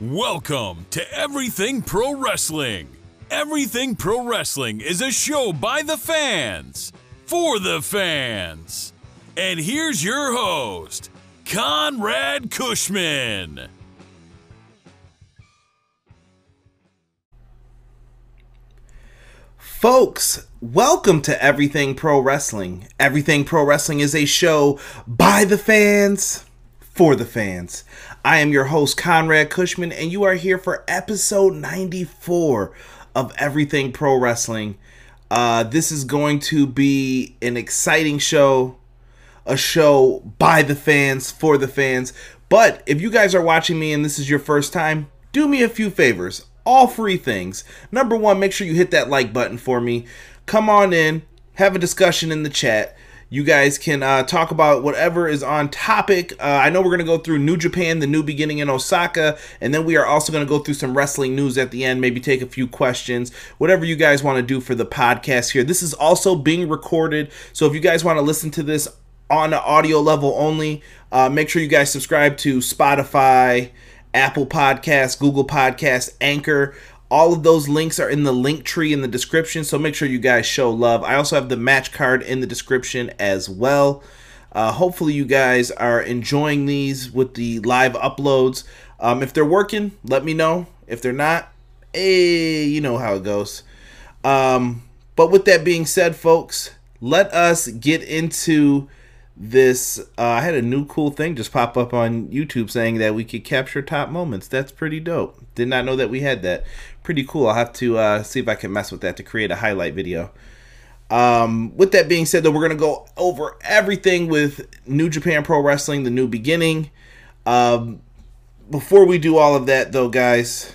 Welcome to Everything Pro Wrestling. Everything Pro Wrestling is a show by the fans, for the fans. And here's your host, Conrad Cushman. Folks, welcome to Everything Pro Wrestling. Everything Pro Wrestling is a show by the fans, for the fans. I am your host, Conrad Cushman, and you are here for episode 94 of Everything Pro Wrestling. This is going to be an exciting show, a show by the fans, for the fans. But if you guys are watching me and this is your first time, do me a few favors. All free things. Number one, make sure you hit that like button for me. Come on in, have a discussion in the chat. You guys can talk about whatever is on topic. I know we're going to go through New Japan, the New Beginning in Osaka, and then we are also going to go through some wrestling news at the end, maybe take a few questions, whatever you guys want to do for the podcast here. This is also being recorded, so if you guys want to listen to this on the audio level only, make sure you guys subscribe to Spotify, Apple Podcasts, Google Podcasts, Anchor. All of those links are in the link tree in the description, so make sure you guys show love. I also have the match card in the description as well. Hopefully you guys are enjoying these with the live uploads. If they're working, let me know. If they're not, hey, you know how it goes. But with that being said, folks, let us get into this. I had a new cool thing just pop up on YouTube saying that we could capture top moments. That's pretty dope. Did not know that we had that. Pretty cool. I'll have to see if I can mess with that to create a highlight video. With that being said, though, we're going to go over everything with New Japan Pro Wrestling, the New Beginning. Before we do all of that, though, guys,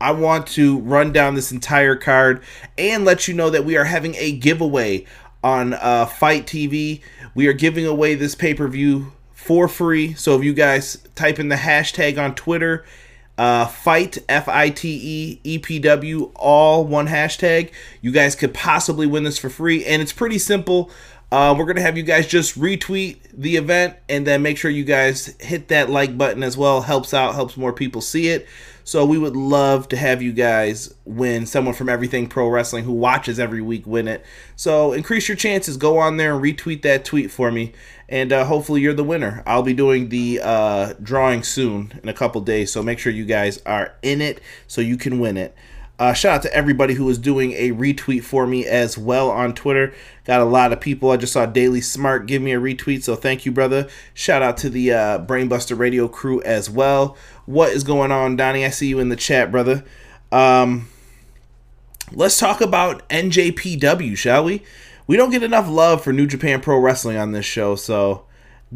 I want to run down this entire card and let you know that we are having a giveaway on Fight TV. We are giving away this pay-per-view for free. So if you guys type in the hashtag on Twitter, Fight, F-I-T-E, E-P-W, all one hashtag, you guys could possibly win this for free. And it's pretty simple. We're going to have you guys just retweet the event and then make sure you guys hit that like button as well. Helps out, helps more people see it. So we would love to have you guys win. Someone from Everything Pro Wrestling who watches every week win it. So increase your chances. Go on there and retweet that tweet for me. And hopefully you're the winner. I'll be doing the drawing soon in a couple days. So make sure you guys are in it so you can win it. Shout out to everybody who was doing a retweet for me as well on Twitter. Got a lot of people. I just saw Daily Smart give me a retweet, so thank you, brother. Shout out to the Brainbuster Radio crew as well. What is going on, Donnie? I see you in the chat, brother. Let's talk about NJPW, shall we? We don't get enough love for New Japan Pro Wrestling on this show, so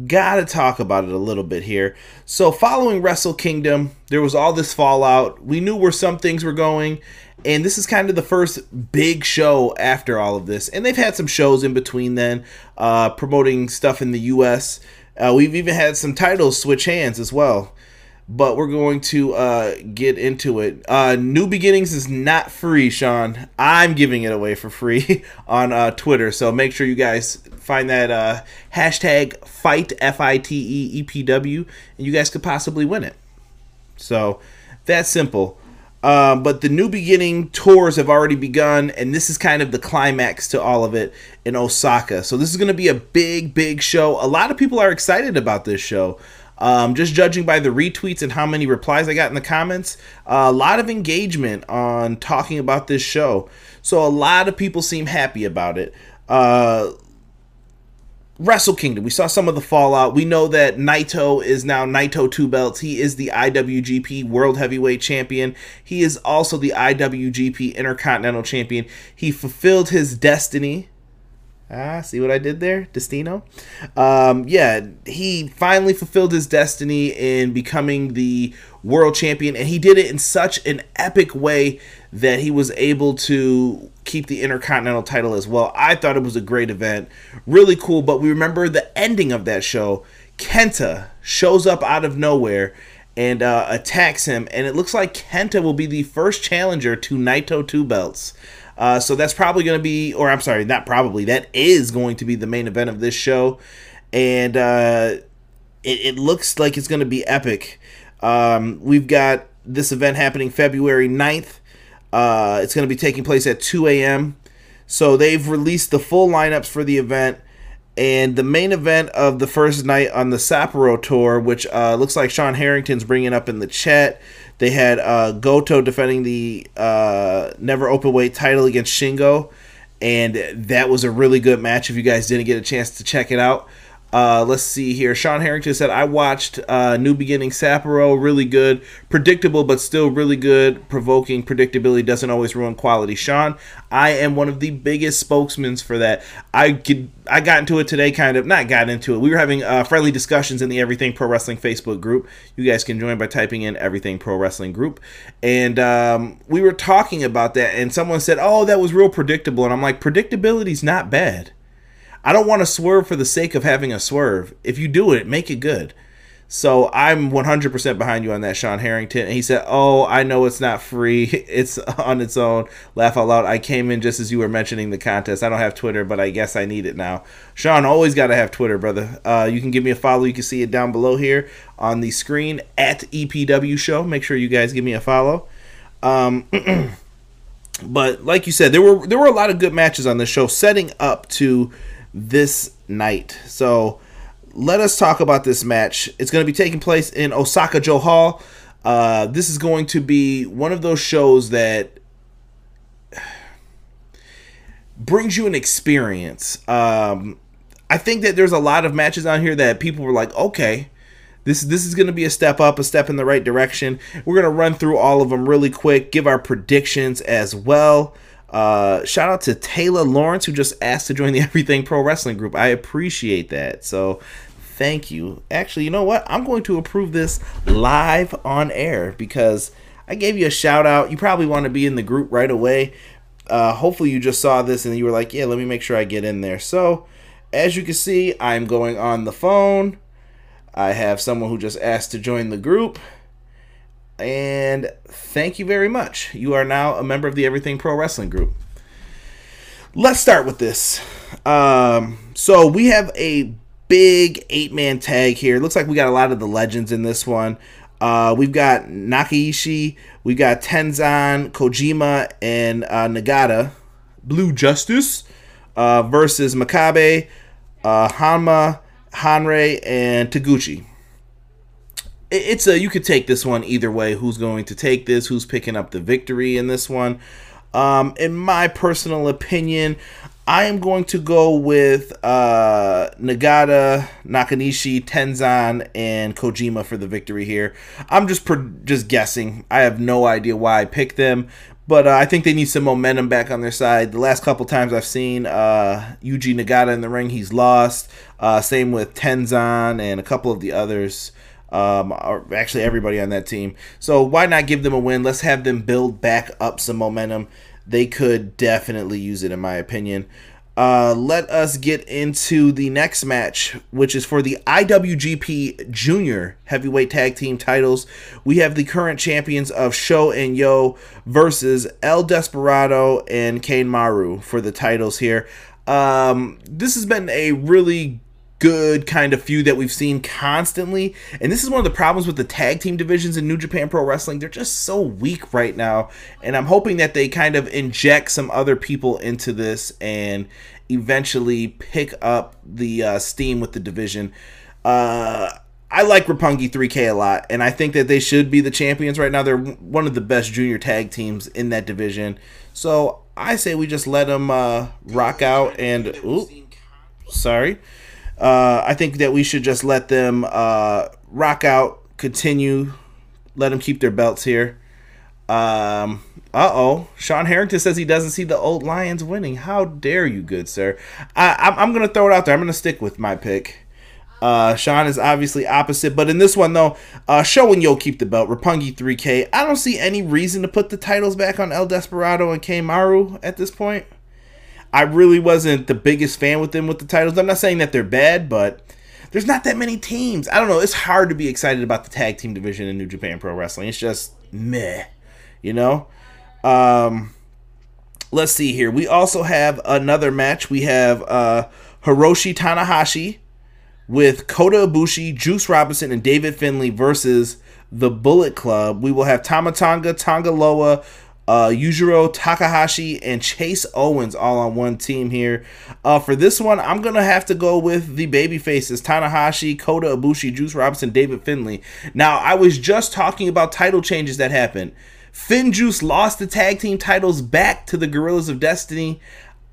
gotta talk about it a little bit here. So following Wrestle Kingdom, there was all this fallout. We knew where some things were going, and this is kind of the first big show after all of this. And they've had some shows in between then, promoting stuff in the U.S. We've even had some titles switch hands as well. But we're going to get into it. New Beginnings is not free, Sean. I'm giving it away for free on Twitter. So make sure you guys find that hashtag Fight, F-I-T-E-E-P-W, and you guys could possibly win it. So that's simple. But the New Beginning tours have already begun, and this is kind of the climax to all of it in Osaka. So this is going to be a big, big show. A lot of people are excited about this show. Just judging by the retweets and how many replies I got in the comments, a lot of engagement on talking about this show. So a lot of people seem happy about it. Wrestle Kingdom, we saw some of the fallout. We know that Naito is now Naito Two Belts. He is the IWGP World Heavyweight Champion. He is also the IWGP Intercontinental Champion. He fulfilled his destiny. See what I did there? Destino? Yeah, he finally fulfilled his destiny in becoming the world champion, and he did it in such an epic way that he was able to keep the Intercontinental title as well. I thought it was a great event. Really cool, but we remember the ending of that show. Kenta shows up out of nowhere and attacks him, and it looks like Kenta will be the first challenger to Naito Two Belts. So that's probably going to be, or I'm sorry, not probably, that is going to be the main event of this show. And it looks like it's going to be epic. We've got this event happening February 9th. It's going to be taking place at 2 a.m. So they've released the full lineups for the event. And the main event of the first night on the Sapporo tour, which looks like Sean Harrington's bringing up in the chat, they had Goto defending the never openweight title against Shingo. And that was a really good match if you guys didn't get a chance to check it out. Let's see here. Sean Harrington said, I watched New Beginning Sapporo. Really good. Predictable, but still really good. Provoking predictability doesn't always ruin quality. Sean, I am one of the biggest spokesmen for that. I got into it today, kind of. Not got into it. We were having friendly discussions in the Everything Pro Wrestling Facebook group. You guys can join by typing in Everything Pro Wrestling group. And we were talking about that, and someone said, oh, that was real predictable. And I'm like, predictability's not bad. I don't want to swerve for the sake of having a swerve. If you do it, make it good. So I'm 100% behind you on that, Sean Harrington. And he said, oh, I know it's not free. It's on its own. Laugh out loud. I came in just as you were mentioning the contest. I don't have Twitter, but I guess I need it now. Sean, always got to have Twitter, brother. You can give me a follow. You can see it down below here on the screen at EPW Show. Make sure you guys give me a follow. But like you said, there were a lot of good matches on this show setting up to this night. So let us talk about this match. It's going to be taking place in Osaka Joe Hall. This is going to be one of those shows that brings you an experience. I think that there's a lot of matches on here that people were like, okay, this is going to be a step up, a step in the right direction. We're going to run through all of them really quick, give our predictions as well. Shout out to Taylor Lawrence, who just asked to join the Everything Pro Wrestling group. I appreciate that. So thank you. Actually, you know what? I'm going to approve this live on air because I gave you a shout out. You probably want to be in the group right away. Hopefully you just saw this and you were like, yeah, let me make sure I get in there. So as you can see, I'm going on the phone. I have someone who just asked to join the group. And thank you very much. You are now a member of the Everything Pro Wrestling group. Let's start with this. So we have a big 8-man tag here. It looks like we got a lot of the legends in this one. We've got Nakaishi, we've got Tenzan, Kojima, and Nagata. Blue Justice versus Makabe, Hanma, Hanrei, and Taguchi. It's a, you could take this one either way. Who's going to take this? Who's picking up the victory in this one? In my personal opinion, I am going to go with Nagata, Nakanishi, Tenzan, and Kojima for the victory here. I'm just guessing. I have no idea why I picked them, but I think they need some momentum back on their side. The last couple times I've seen Yuji Nagata in the ring, he's lost. Same with Tenzan and a couple of the others. Or actually everybody on that team. So why not give them a win? Let's have them build back up some momentum. They could definitely use it, in my opinion. Let us get into the next match, which is for the IWGP Junior Heavyweight Tag Team titles. We have the current champions of Sho and Yo versus El Desperado and Kanemaru for the titles here. This has been a really good kind of feud that we've seen constantly, and this is one of the problems with the tag team divisions in New Japan Pro Wrestling. They're just so weak right now, and I'm hoping that they kind of inject some other people into this and eventually pick up the steam with the division. I like Roppongi 3K a lot, and I think that they should be the champions right now. They're one of the best junior tag teams in that division, so I say we just let them rock out. And ooh, sorry. I think that we should just let them rock out, continue, let them keep their belts here. Uh-oh, Sean Harrington says he doesn't see the old Lions winning. How dare you, good sir. I'm going to throw it out there. I'm going to stick with my pick. Sean is obviously opposite, but in this one, though, Sho and Yo keep the belt. Roppongi 3K. I don't see any reason to put the titles back on El Desperado and Kanemaru at this point. I really wasn't the biggest fan with them with the titles. I'm not saying that they're bad, but there's not that many teams. I don't know. It's hard to be excited about the tag team division in New Japan Pro Wrestling. It's just meh, you know? Let's see here. We also have another match. We have Hiroshi Tanahashi with Kota Ibushi, Juice Robinson, and David Finlay versus the Bullet Club. We will have Tama Tonga, Tonga Loa, Yujiro Takahashi, and Chase Owens all on one team here. For this one, I'm going to have to go with the babyfaces, Tanahashi, Kota Ibushi, Juice Robinson, David Finlay. Now, I was just talking about title changes that happened. Finn Juice lost the tag team titles back to the Guerrillas of Destiny.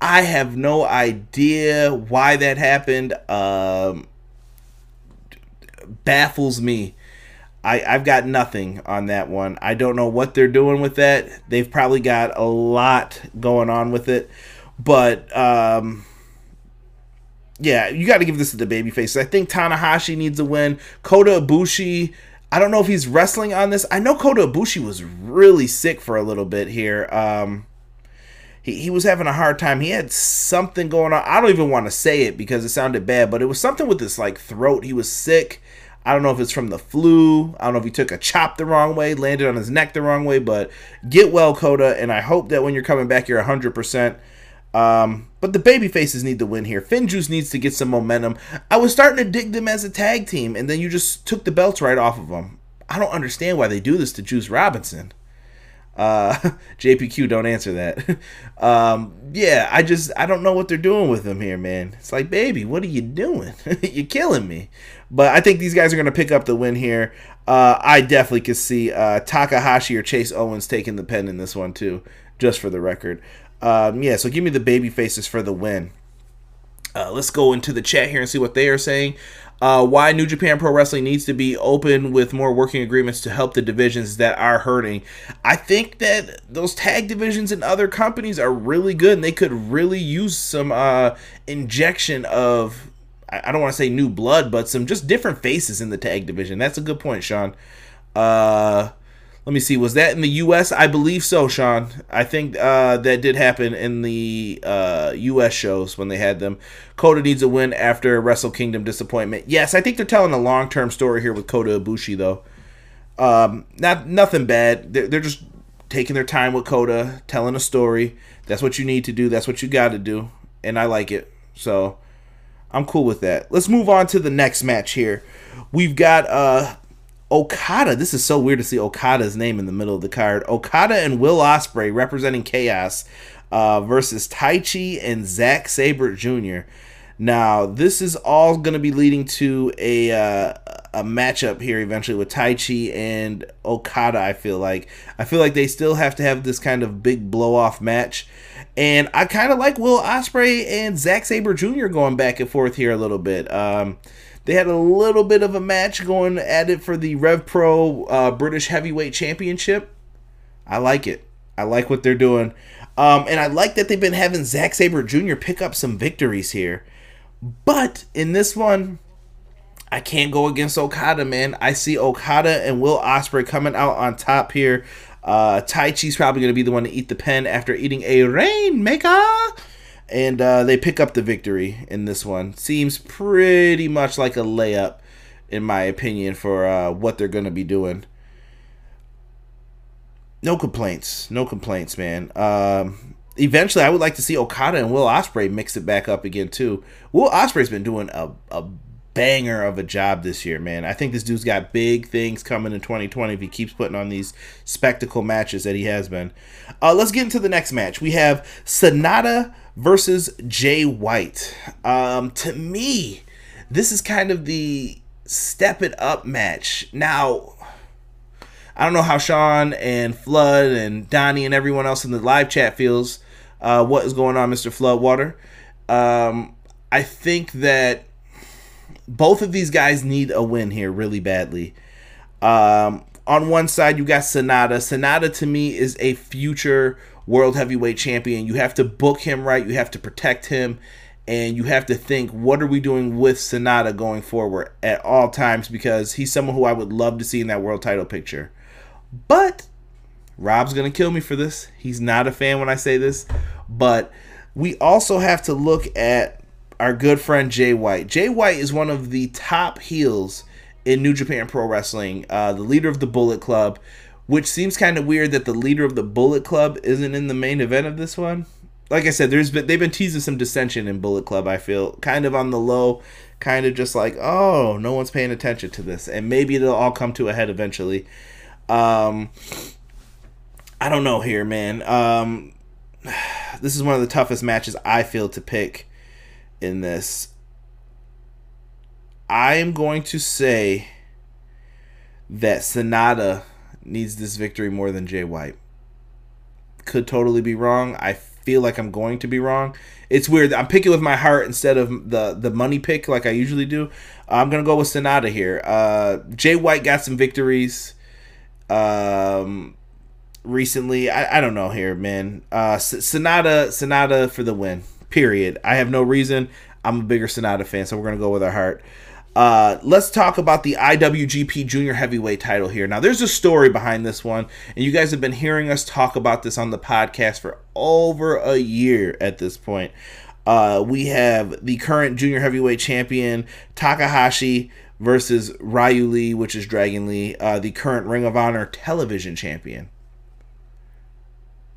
I have no idea why that happened. Baffles me. I've got nothing on that one. I don't know what they're doing with that. They've probably got a lot going on with it. But, yeah, you got to give this to the babyfaces. I think Tanahashi needs a win. Kota Ibushi, I don't know if he's wrestling on this. I know Kota Ibushi was really sick for a little bit here. He was having a hard time. He had something going on. I don't even want to say it because it sounded bad, but it was something with his, like, throat. He was sick. I don't know if it's from the flu. I don't know if he took a chop the wrong way, landed on his neck the wrong way, but get well, Kota, and I hope that when you're coming back, you're 100%. But the babyfaces need to win here. Finn Juice needs to get some momentum. I was starting to dig them as a tag team, and then you just took the belts right off of them. I don't understand why they do this to Juice Robinson. JPQ, don't answer that. Yeah, I don't know what they're doing with them here, man. It's like, baby, what are you doing? You're killing me. But I think these guys are going to pick up the win here. I definitely could see Takahashi or Chase Owens taking the pin in this one too, just for the record. Yeah, so give me the baby faces for the win. Let's go into the chat here and see what they are saying. Why New Japan Pro Wrestling needs to be open with more working agreements to help the divisions that are hurting. I think that those tag divisions in other companies are really good, and they could really use some injection of, I don't want to say new blood, but some just different faces in the tag division. That's a good point, Sean. Let me see. Was that in the U.S.? I believe so, Sean. I think that did happen in the U.S. shows when they had them. Kota needs a win after Wrestle Kingdom disappointment. Yes, I think they're telling a long-term story here with Kota Ibushi, though. Nothing bad. They're just taking their time with Kota, telling a story. That's what you need to do. That's what you got to do, and I like it. So I'm cool with that. Let's move on to the next match here. We've got... Okada, this is so weird to see Okada's name in the middle of the card. Okada and Will Ospreay representing Chaos versus Taichi and Zack Sabre Jr. Now, this is all going to be leading to a matchup here eventually with Taichi and Okada, I feel like. I feel like they still have to have this kind of big blow-off match. And I kind of like Will Ospreay and Zack Sabre Jr. going back and forth here a little bit. They had a little bit of a match going at it for the Rev Pro British Heavyweight Championship. I like it. I like what they're doing. And I like that they've been having Zack Sabre Jr. pick up some victories here. But in this one, I can't go against Okada, man. I see Okada and Will Ospreay coming out on top here. Taichi's probably going to be the one to eat the pen after eating a Rainmaker. And they pick up the victory in this one. Seems pretty much like a layup, in my opinion, for what they're going to be doing. No complaints. No complaints, man. Eventually, I would like to see Okada and Will Ospreay mix it back up again, too. Will Ospreay's been doing a banger of a job this year, man. I think this dude's got big things coming in 2020 if he keeps putting on these spectacle matches that he has been. Let's get into the next match. We have Sonata versus Jay White. To me, this is kind of the step it up match. Now, I don't know how Sean and Flood and Donnie and everyone else in the live chat feels. What is going on, Mr. Floodwater? I think that both of these guys need a win here really badly. On one side, you got Sonata. Sonata, to me, is a future World Heavyweight Champion. You have to book him right. You have to protect him. And you have to think, what are we doing with Sonata going forward at all times? Because he's someone who I would love to see in that world title picture. But Rob's going to kill me for this. He's not a fan when I say this. But we also have to look at our good friend Jay White. Jay White is one of the top heels in New Japan Pro Wrestling, the leader of the Bullet Club, which seems kind of weird that the leader of the Bullet Club isn't in the main event of this one. like I said, they've been teasing some dissension in Bullet Club, I feel, kind of on the low, kind of just like, oh, no one's paying attention to this, and maybe it'll all come to a head eventually. I don't know here, man. This is one of the toughest matches I feel to pick in this. I am going to say that Sonata needs this victory more than Jay White. Could totally be wrong. I feel like I'm going to be wrong. It's weird. I'm picking with my heart instead of the money pick like I usually do. I'm going to go with Sonata here. Jay White got some victories recently. I don't know here, man. Sonata for the win, period. I have no reason. I'm a bigger Sonata fan, so we're going to go with our heart. Let's talk about the IWGP Junior Heavyweight title here. Now, there's a story behind this one, and you guys have been hearing us talk about this on the podcast for over a year at this point. We have the current Junior Heavyweight champion, Tanahashi, versus Ryu Lee, which is Dragon Lee, the current Ring of Honor television champion.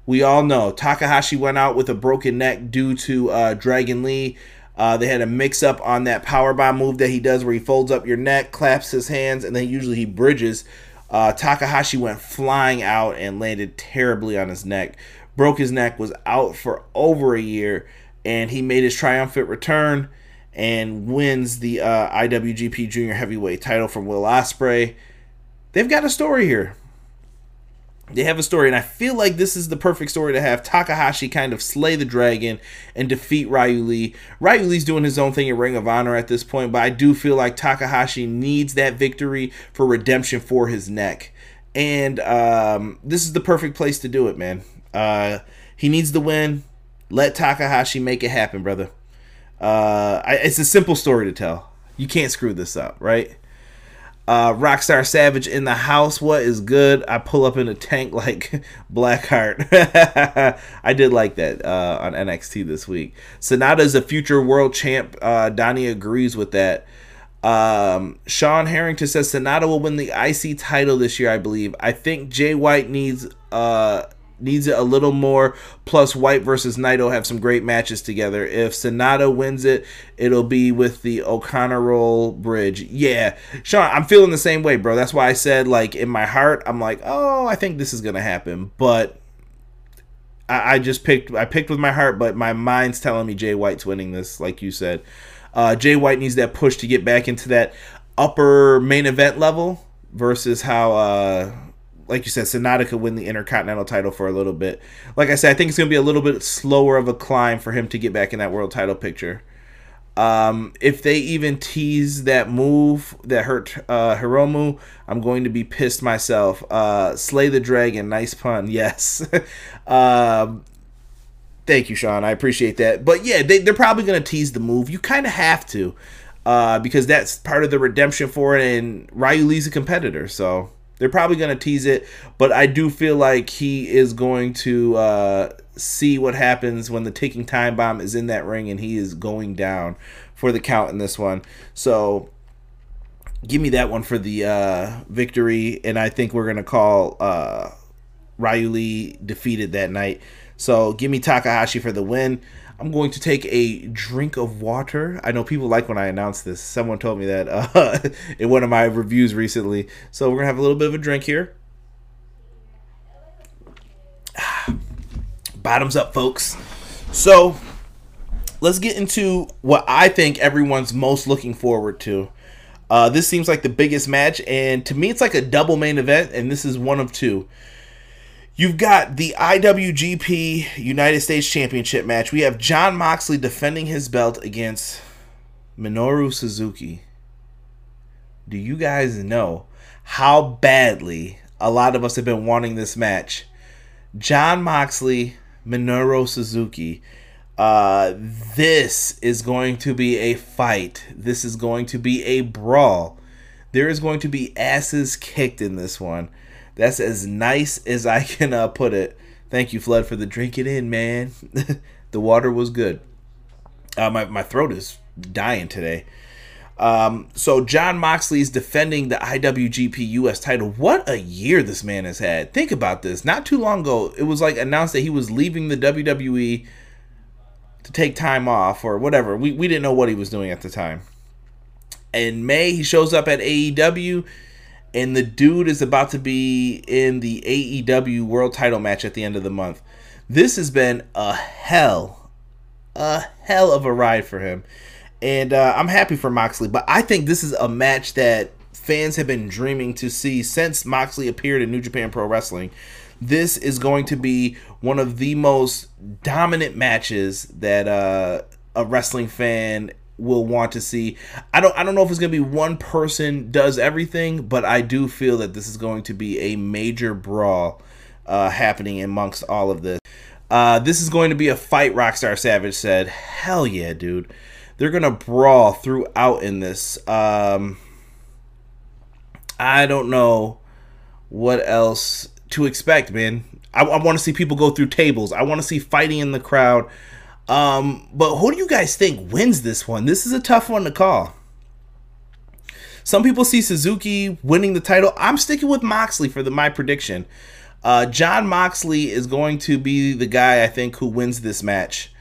We all know Tanahashi went out with a broken neck due to Dragon Lee. They had a mix-up on that powerbomb move that he does where he folds up your neck, claps his hands, and then usually he bridges. Tanahashi went flying out and landed terribly on his neck. Broke his neck, was out for over a year, and he made his triumphant return and wins the IWGP Junior Heavyweight title from Will Ospreay. They've got a story here. They have a story, and I feel like this is the perfect story to have Tanahashi kind of slay the dragon and defeat Ryu Lee. Ryu Lee's doing his own thing in Ring of Honor at this point, but I do feel like Tanahashi needs that victory for redemption for his neck. And this is the perfect place to do it, man. He needs the win. Let Tanahashi make it happen, brother. It's a simple story to tell. You can't screw this up, right? Rockstar Savage in the house. What is good? I pull up in a tank like Blackheart. I did like that on NXT this week. Sonata is a future world champ. Donnie agrees with that. Sean Harrington says Sonata will win the IC title this year, I believe. I think Jay White needs it a little more. Plus, White versus Naito have some great matches together. If Sonata wins it, it'll be with the O'Connor roll bridge. Yeah, Sean, I'm feeling the same way, bro. That's why I said, like, in my heart, I'm like, oh, I think this is gonna happen. But I picked with my heart, but my mind's telling me Jay White's winning this, like you said. Jay White needs that push to get back into that upper main event level versus how like you said, Sonata could win the Intercontinental title for a little bit. Like I said, I think it's going to be a little bit slower of a climb for him to get back in that world title picture. If they even tease that move that hurt Hiromu, I'm going to be pissed myself. Slay the dragon, nice pun, yes. Thank you, Sean, I appreciate that. But yeah, they're probably going to tease the move. You kind of have to because that's part of the redemption for it, and Ryu Lee's a competitor, so... They're probably going to tease it, but I do feel like he is going to see what happens when the ticking time bomb is in that ring, and he is going down for the count in this one. So give me that one for the victory, and I think we're going to call Ryu Lee defeated that night. So give me Tanahashi for the win. I'm going to take a drink of water. I know people like when I announce this. Someone told me that in one of my reviews recently. So we're going to have a little bit of a drink here. Bottoms up, folks. So let's get into what I think everyone's most looking forward to. This seems like the biggest match, and to me it's like a double main event, and this is one of two. You've got the IWGP United States Championship match. We have John Moxley defending his belt against Minoru Suzuki. Do you guys know how badly a lot of us have been wanting this match? John Moxley, Minoru Suzuki. This is going to be a fight. This is going to be a brawl. There is going to be asses kicked in this one. That's as nice as I can put it. Thank you, Flood, for the drink it in, man. The water was good. My throat is dying today. So John Moxley is defending the IWGP US title. What a year this man has had. Think about this. Not too long ago, it was like announced that he was leaving the WWE to take time off or whatever. We didn't know what he was doing at the time. In May, he shows up at AEW, and the dude is about to be in the AEW World Title match at the end of the month. This has been a hell of a ride for him. And I'm happy for Moxley, but I think this is a match that fans have been dreaming to see since Moxley appeared in New Japan Pro Wrestling. This is going to be one of the most dominant matches that a wrestling fan will want to see. I don't know if it's going to be one person does everything, but I do feel that this is going to be a major brawl happening amongst all of this. This is going to be a fight, Rockstar Savage said. Hell yeah, dude. They're going to brawl throughout in this. I don't know what else to expect, man. I want to see people go through tables. I want to see fighting in the crowd. But who do you guys think wins this one? This is a tough one to call. Some people see Suzuki winning the title. I'm sticking with Moxley for my prediction. John Moxley is going to be the guy, I think, who wins this match.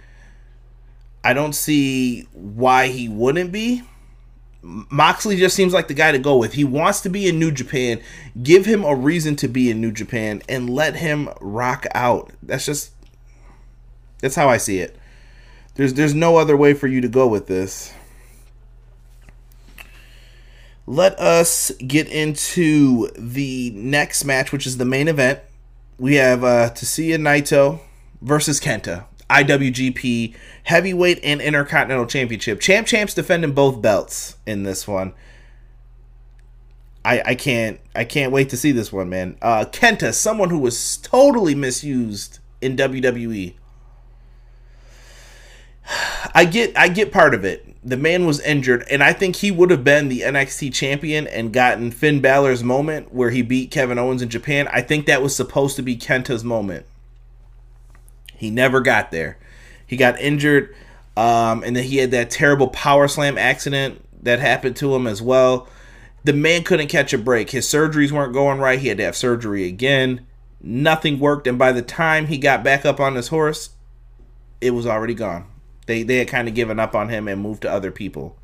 I don't see why he wouldn't be. Moxley just seems like the guy to go with. He wants to be in New Japan. Give him a reason to be in New Japan and let him rock out. That's how I see it. There's no other way for you to go with this. Let us get into the next match, which is the main event. We have Tetsuya Naito versus Kenta. IWGP Heavyweight and Intercontinental Championship. Champ's defending both belts in this one. I can't wait to see this one, man. Kenta, someone who was totally misused in WWE. I get part of it. The man was injured, and I think he would have been the NXT champion and gotten Finn Balor's moment where he beat Kevin Owens in Japan. I think that was supposed to be Kenta's moment. He never got there. He got injured, and then he had that terrible power slam accident that happened to him as well. The man couldn't catch a break. His surgeries weren't going right. He had to have surgery again. Nothing worked, and by the time he got back up on his horse, it was already gone. They had kind of given up on him and moved to other people.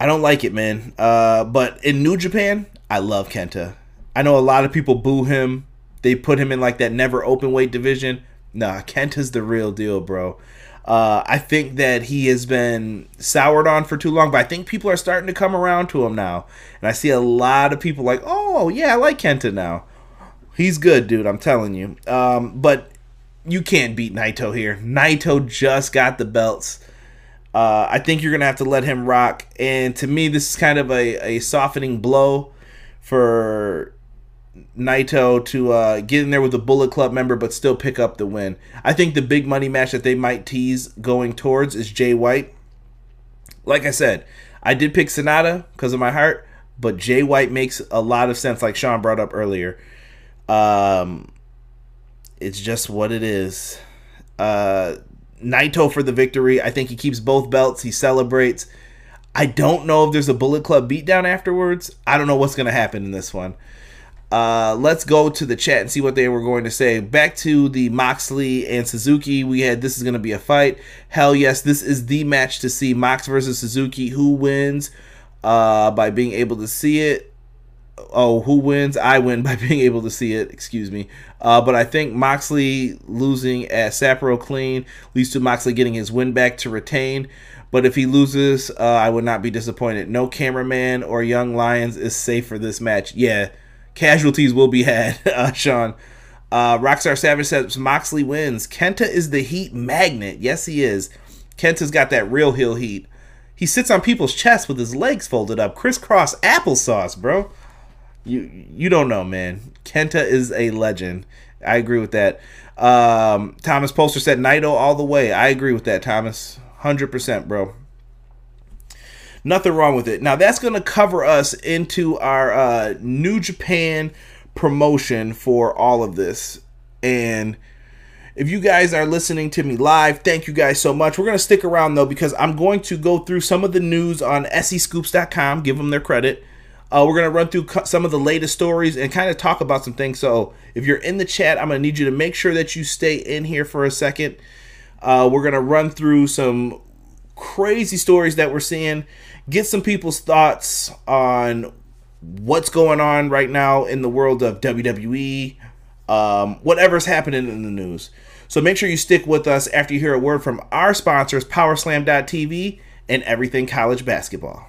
I don't like it, man. But in New Japan, I love Kenta. I know a lot of people boo him. They put him in like that never open weight division. Nah, Kenta's the real deal, bro. I think that he has been soured on for too long, but I think people are starting to come around to him now. And I see a lot of people like, oh, yeah, I like Kenta now. He's good, dude, I'm telling you. But you can't beat Naito here. Naito just got the belts. I think you're going to have to let him rock. And to me, this is kind of a softening blow for Naito to get in there with a Bullet Club member but still pick up the win. I think the big money match that they might tease going towards is Jay White. Like I said, I did pick Sonata because of my heart, but Jay White makes a lot of sense like Sean brought up earlier. It's just what it is. Naito for the victory. I think he keeps both belts. He celebrates. I don't know if there's a Bullet Club beatdown afterwards. I don't know what's going to happen in this one. Let's go to the chat and see what they were going to say. Back to the Moxley and Suzuki. We had this is going to be a fight. Hell yes, this is the match to see. Mox versus Suzuki. Who wins by being able to see it? Oh, who wins? I win by being able to see it. Excuse me. But I think Moxley losing at Sapporo clean leads to Moxley getting his win back to retain. But if he loses, I would not be disappointed. No cameraman or young lions is safe for this match. Yeah. Casualties will be had, Sean. Rockstar Savage says Moxley wins. Kenta is the heat magnet. Yes, he is. Kenta's got that real heel heat. He sits on people's chests with his legs folded up. Crisscross applesauce, bro. You don't know, man. Kenta is a legend. I agree with that. Thomas Poster said Naito all the way. I agree with that, Thomas. 100%, bro. Nothing wrong with it. Now, that's going to cover us into our New Japan promotion for all of this. And if you guys are listening to me live, thank you guys so much. We're going to stick around, though, because I'm going to go through some of the news on SEScoops.com. Give them their credit. We're going to run through some of the latest stories and kind of talk about some things. So if you're in the chat, I'm going to need you to make sure that you stay in here for a second. We're going to run through some crazy stories that we're seeing, get some people's thoughts on what's going on right now in the world of WWE, whatever's happening in the news. So make sure you stick with us after you hear a word from our sponsors, Powerslam.tv and Everything College Basketball.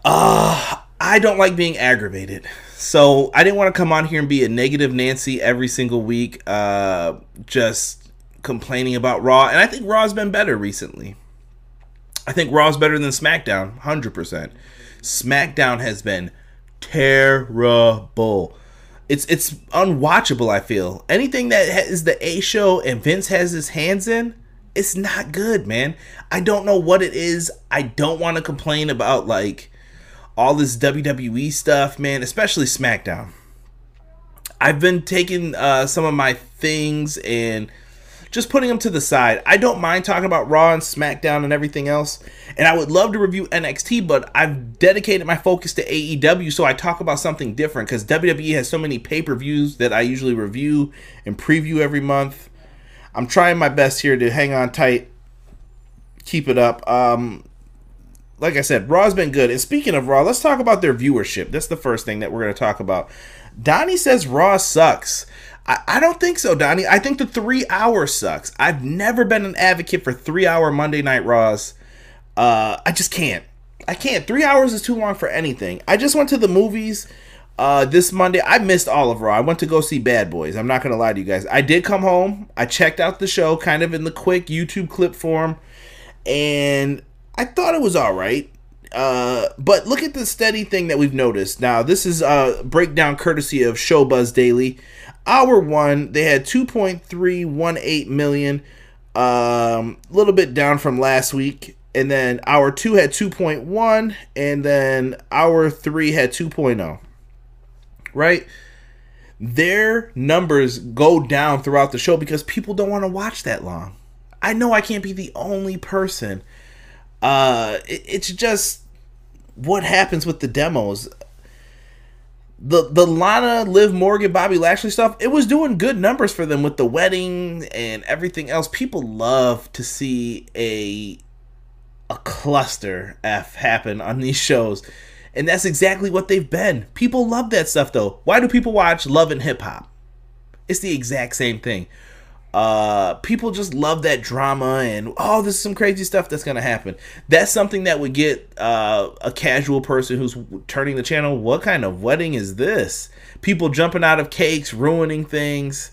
I don't like being aggravated. So I didn't want to come on here and be a negative Nancy every single week, just complaining about Raw. And I think Raw's been better recently. I think Raw's better than SmackDown, 100%. SmackDown has been terrible. It's unwatchable, I feel. Anything that is the A show and Vince has his hands in, it's not good, man. I don't know what it is. I don't want to complain about, like, all this WWE stuff, man, especially SmackDown. I've been taking some of my things and just putting them to the side. I don't mind talking about Raw and SmackDown and everything else, and I would love to review NXT, but I've dedicated my focus to AEW, so I talk about something different because WWE has so many pay-per-views that I usually review and preview every month. I'm trying my best here to hang on tight, keep it up. Like I said, Raw's been good. And speaking of Raw, let's talk about their viewership. That's the first thing that we're going to talk about. Donnie says Raw sucks. I don't think so, Donnie. I think the 3 hour sucks. I've never been an advocate for 3 hour Monday Night Raws. I just can't. I can't. 3 hours is too long for anything. I just went to the movies this Monday. I missed all of Raw. I went to go see Bad Boys. I'm not going to lie to you guys. I did come home. I checked out the show kind of in the quick YouTube clip form. And I thought it was all right, but look at the steady thing that we've noticed. Now, this is a breakdown courtesy of Showbuzz Daily. Hour one, they had 2.318 million, a little bit down from last week. And then hour two had 2.1, and then hour three had 2.0. right? Their numbers go down throughout the show because people don't want to watch that long. I know I can't be the only person. It's just what happens with the demos. The Lana, Liv Morgan, Bobby Lashley stuff, it was doing good numbers for them with the wedding and everything else. People love to see a cluster F happen on these shows. And that's exactly what they've been. People love that stuff, though. Why do people watch Love and Hip Hop? It's the exact same thing. People just love that drama and, oh, this is some crazy stuff that's going to happen. That's something that would get a casual person who's turning the channel, what kind of wedding is this? People jumping out of cakes, ruining things.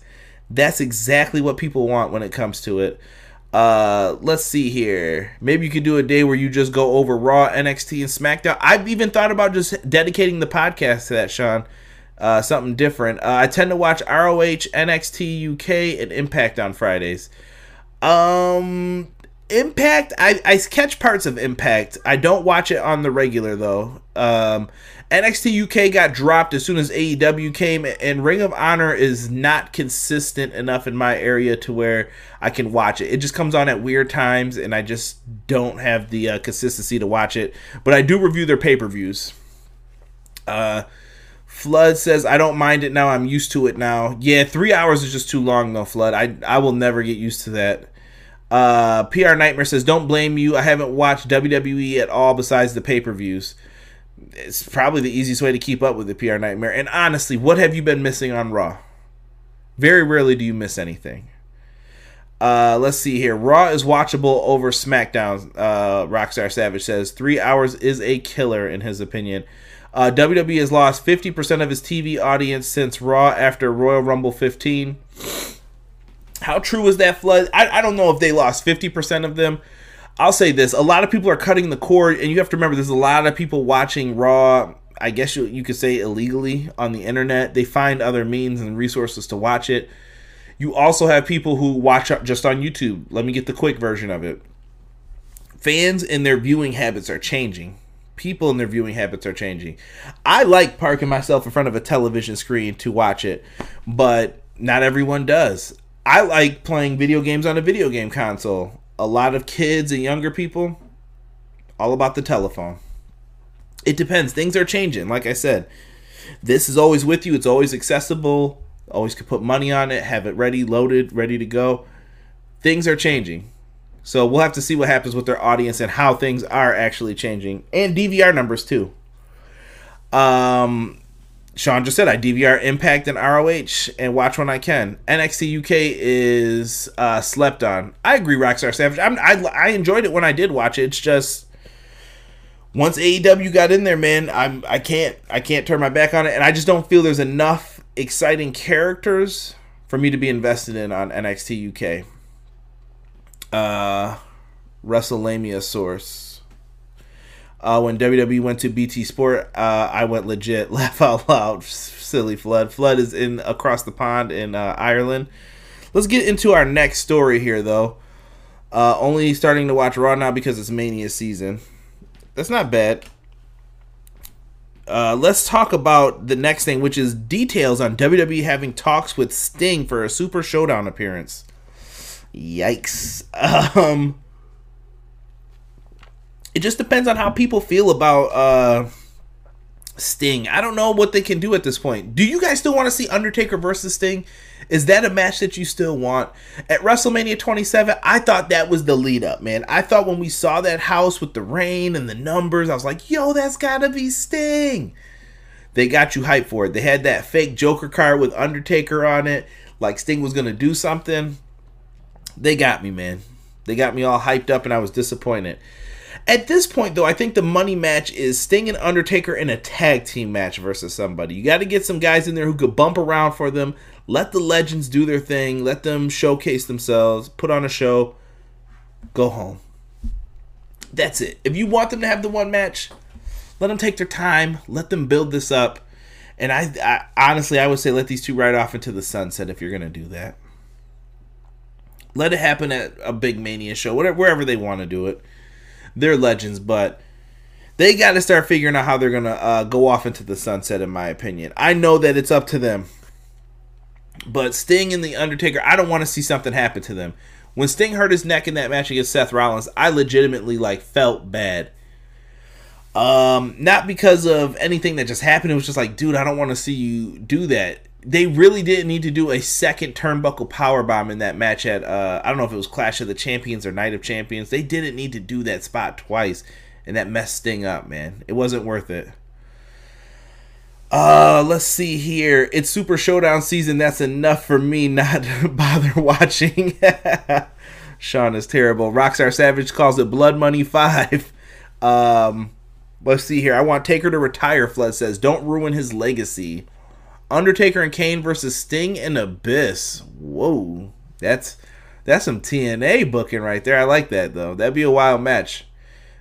That's exactly what people want when it comes to it. Let's see here. Maybe you could do a day where you just go over Raw, NXT, and SmackDown. I've even thought about just dedicating the podcast to that, Sean. Something different. I tend to watch ROH, NXT, UK, and Impact on Fridays. Impact, I catch parts of Impact. I don't watch it on the regular, though. NXT UK got dropped as soon as AEW came, and Ring of Honor is not consistent enough in my area to where I can watch it. It just comes on at weird times, and I just don't have the consistency to watch it. But I do review their pay-per-views. Flood says, I don't mind it now. I'm used to it now. Yeah, 3 hours is just too long, though, Flood. I will never get used to that. PR Nightmare says, don't blame you. I haven't watched WWE at all besides the pay-per-views. It's probably the easiest way to keep up with the PR Nightmare. And honestly, what have you been missing on Raw? Very rarely do you miss anything. Let's see here. Raw is watchable over SmackDown. Rockstar Savage says 3 hours is a killer in his opinion. WWE has lost 50% of his TV audience since Raw after Royal Rumble 15. How true is that, Flood? I don't know if they lost 50% of them. I'll say this. A lot of people are cutting the cord, and you have to remember there's a lot of people watching Raw, I guess you could say illegally, on the internet. They find other means and resources to watch it. You also have people who watch just on YouTube. Let me get the quick version of it. Fans and their viewing habits are changing. People and their viewing habits are changing. I like parking myself in front of a television screen to watch it, but not everyone does. I like playing video games on a video game console. A lot of kids and younger people, all about the telephone. It depends. Things are changing. Like I said, this is always with you. It's always accessible. Always could put money on it, have it ready, loaded, ready to go. Things are changing. So we'll have to see what happens with their audience and how things are actually changing. And DVR numbers, too. Sean just said, I DVR Impact and ROH and watch when I can. NXT UK is slept on. I agree, Rockstar Savage. I enjoyed it when I did watch it. It's just once AEW got in there, man, I can't turn my back on it, and I just don't feel there's enough exciting characters for me to be invested in on NXT UK. WrestleMania source. When WWE went to BT Sport, I went legit. Laugh out loud. Silly Flood. Flood is in across the pond in Ireland. Let's get into our next story here, though. Only starting to watch Raw now because it's Mania season. That's not bad. Let's talk about the next thing, which is details on WWE having talks with Sting for a Super Showdown appearance. Yikes. It just depends on how people feel about Sting. I don't know what they can do at this point. Do you guys still want to see Undertaker versus Sting? Is that a match that you still want? At WrestleMania 27, I thought that was the lead up, man. I thought when we saw that house with the rain and the numbers, I was like, yo, that's got to be Sting. They got you hyped for it. They had that fake Joker card with Undertaker on it, like Sting was going to do something. They got me, man. They got me all hyped up, and I was disappointed. At this point, though, I think the money match is Sting and Undertaker in a tag team match versus somebody. You got to get some guys in there who could bump around for them, let the legends do their thing, let them showcase themselves, put on a show, go home. That's it. If you want them to have the one match, let them take their time, let them build this up. And I honestly, I would say let these two ride off into the sunset if you're going to do that. Let it happen at a big Mania show, whatever, wherever they want to do it. They're legends, but They got to start figuring out how they're going to go off into the sunset, in my opinion. I know that it's up to them. But Sting and The Undertaker, I don't want to see something happen to them. When Sting hurt his neck in that match against Seth Rollins, I legitimately, felt bad. Not because of anything that just happened. It was just like, dude, I don't want to see you do that. They really didn't need to do a second turnbuckle powerbomb in that match at, I don't know if it was Clash of the Champions or Night of Champions. They didn't need to do that spot twice. And that messed Sting up, man. It wasn't worth it. Let's see here. It's Super Showdown season. That's enough for me not to bother watching. Sean is terrible. Rockstar Savage calls it Blood Money 5. Let's see here. I want Taker to retire, Flood says. Don't ruin his legacy. Undertaker and Kane versus Sting and Abyss. Whoa. That's some TNA booking right there. I like that, though. That'd be a wild match.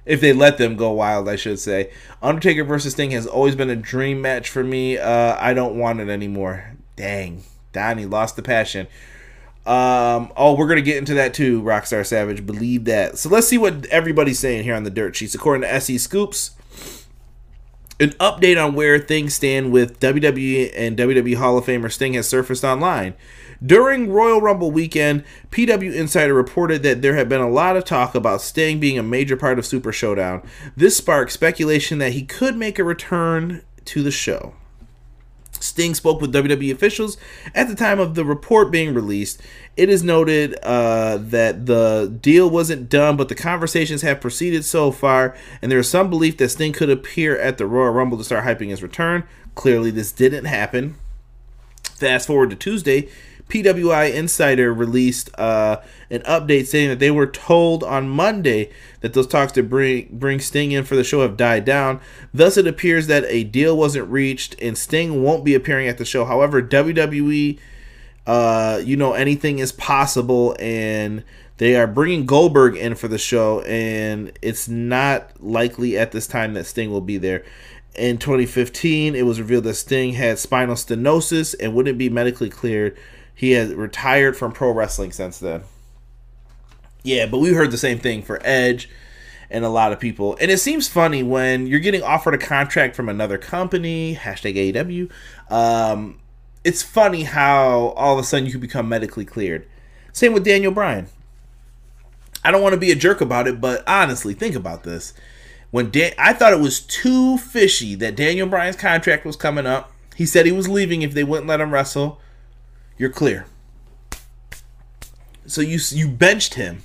If they let them go wild, I should say. Undertaker versus Sting has always been a dream match for me. I don't want it anymore. Dang. Donnie lost the passion. Oh, we're going to get into that too, Rockstar Savage. Believe that. So let's see what everybody's saying here on the dirt sheets. According to SE Scoops, an update on where things stand with WWE and WWE Hall of Famer Sting has surfaced online. During Royal Rumble weekend, PW Insider reported that there had been a lot of talk about Sting being a major part of Super Showdown. This sparked speculation that he could make a return to the show. Sting spoke with WWE officials at the time of the report being released. It is noted that the deal wasn't done, but the conversations have proceeded so far, and there is some belief that Sting could appear at the Royal Rumble to start hyping his return. Clearly, this didn't happen. Fast forward to Tuesday, PWI Insider released an update saying that they were told on Monday that those talks to bring Sting in for the show have died down. Thus, it appears that a deal wasn't reached and Sting won't be appearing at the show. However, WWE, anything is possible, and they are bringing Goldberg in for the show, and it's not likely at this time that Sting will be there. In 2015, it was revealed that Sting had spinal stenosis and wouldn't be medically cleared. He has retired from pro wrestling since then. Yeah, but we heard the same thing for Edge and a lot of people. And it seems funny when you're getting offered a contract from another company, #AEW. It's funny how all of a sudden you can become medically cleared. Same with Daniel Bryan. I don't want to be a jerk about it, but honestly, think about this. I thought it was too fishy that Daniel Bryan's contract was coming up. He said he was leaving if they wouldn't let him wrestle. You're clear. So you benched him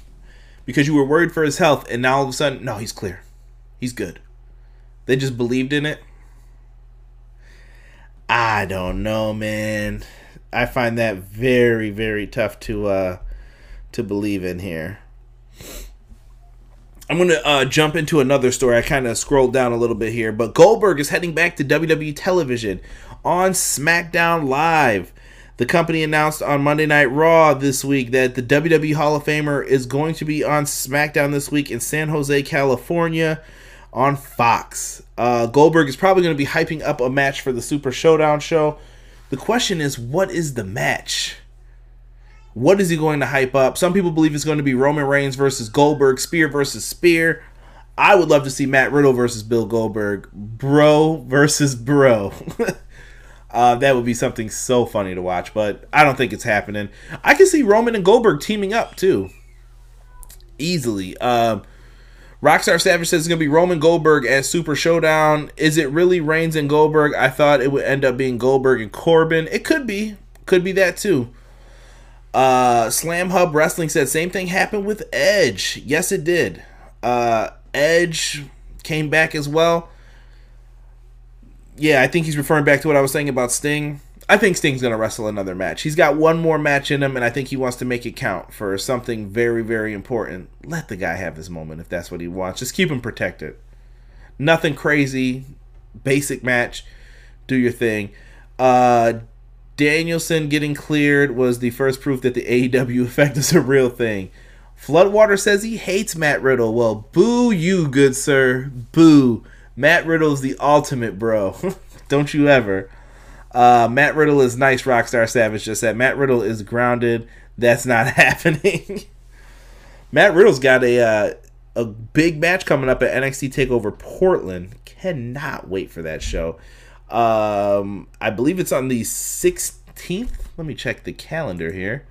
because you were worried for his health, and now all of a sudden, no, he's clear. He's good. They just believed in it. I don't know, man. I find that very, very tough to believe in here. I'm going to jump into another story. I kind of scrolled down a little bit here, but Goldberg is heading back to WWE television on SmackDown Live. The company announced on Monday Night Raw this week that the WWE Hall of Famer is going to be on SmackDown this week in San Jose, California on Fox. Goldberg is probably going to be hyping up a match for the Super Showdown show. The question is, what is the match? What is he going to hype up? Some people believe it's going to be Roman Reigns versus Goldberg, Spear versus Spear. I would love to see Matt Riddle versus Bill Goldberg, bro versus bro. That would be something so funny to watch, but I don't think it's happening. I can see Roman and Goldberg teaming up, too. Easily. Rockstar Savage says it's going to be Roman Goldberg at Super Showdown. Is it really Reigns and Goldberg? I thought it would end up being Goldberg and Corbin. It could be. Could be that, too. Slam Hub Wrestling said same thing happened with Edge. Yes, it did. Edge came back as well. Yeah, I think he's referring back to what I was saying about Sting. I think Sting's going to wrestle another match. He's got one more match in him, and I think he wants to make it count for something very, very important. Let the guy have his moment if that's what he wants. Just keep him protected. Nothing crazy. Basic match. Do your thing. Danielson getting cleared was the first proof that the AEW effect is a real thing. Floodwater says he hates Matt Riddle. Well, boo you, good sir. Boo. Matt Riddle's the ultimate bro. Don't you ever. Matt Riddle is nice, Rockstar Savage just said. Matt Riddle is grounded. That's not happening. Matt Riddle's got a A big match coming up at NXT TakeOver Portland. Cannot wait for that show. I believe it's on the 16th. Let me check the calendar here.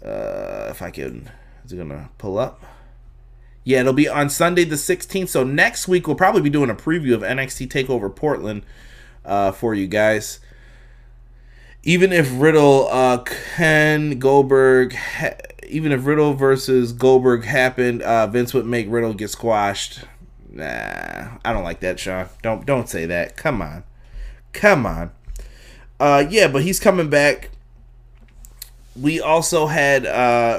If I can... Is it going to pull up? Yeah, it'll be on Sunday the 16th. So next week, we'll probably be doing a preview of NXT TakeOver Portland for you guys. Even if Riddle Even if Riddle versus Goldberg happened, Vince would make Riddle get squashed. Nah, I don't like that, Sean. Don't say that. Come on. Come on. Yeah, but he's coming back. We also had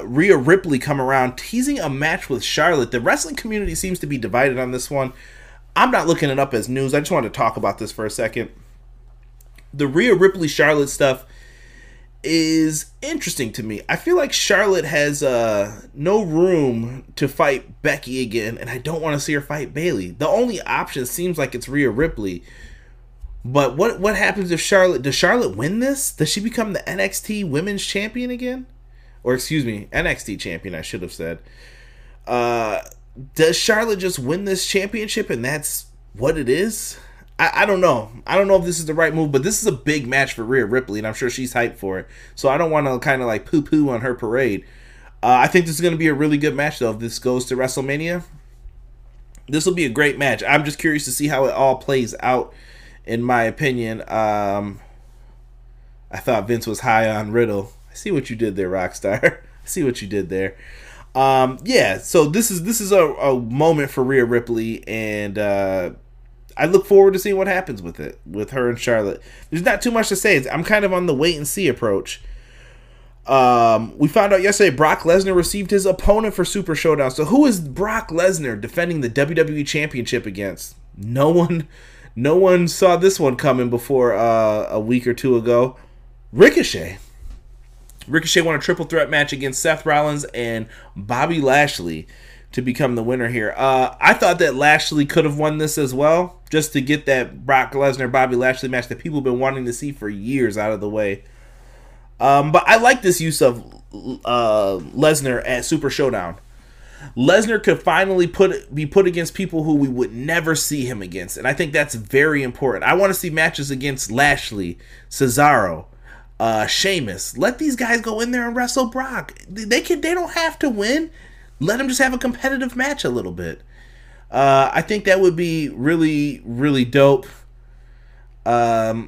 Rhea Ripley come around teasing a match with Charlotte. The wrestling community seems to be divided on this one. I'm not looking it up as news. I just wanted to talk about this for a second. The Rhea Ripley-Charlotte stuff is interesting to me. I feel like Charlotte has no room to fight Becky again, and I don't want to see her fight Bayley. The only option seems like it's Rhea Ripley. But what happens if Charlotte... Does Charlotte win this? Does she become the NXT Women's Champion again? Or, excuse me, NXT Champion, I should have said. Does Charlotte just win this championship and that's what it is? I don't know. I don't know if this is the right move, but this is a big match for Rhea Ripley, and I'm sure she's hyped for it. So I don't want to kind of like poo-poo on her parade. I think this is going to be a really good match, though, if this goes to WrestleMania. This will be a great match. I'm just curious to see how it all plays out, in my opinion. I thought Vince was high on Riddle. I see what you did there, Rockstar. I see what you did there. Yeah, so this is a moment for Rhea Ripley, and... I look forward to seeing what happens with it, with her and Charlotte. There's not too much to say. I'm kind of on the wait-and-see approach. We found out yesterday Brock Lesnar received his opponent for Super Showdown. So who is Brock Lesnar defending the WWE Championship against? No one saw this one coming before a week or two ago. Ricochet. Ricochet won a triple threat match against Seth Rollins and Bobby Lashley to become the winner here. I thought that Lashley could have won this as well, just to get that Brock Lesnar-Bobby Lashley match that people have been wanting to see for years out of the way. But I like this use of Lesnar at Super Showdown. Lesnar could finally be put against people who we would never see him against, and I think that's very important. I want to see matches against Lashley, Cesaro, Sheamus. Let these guys go in there and wrestle Brock. They don't have to win. Let them just have a competitive match a little bit. I think that would be really, really dope. I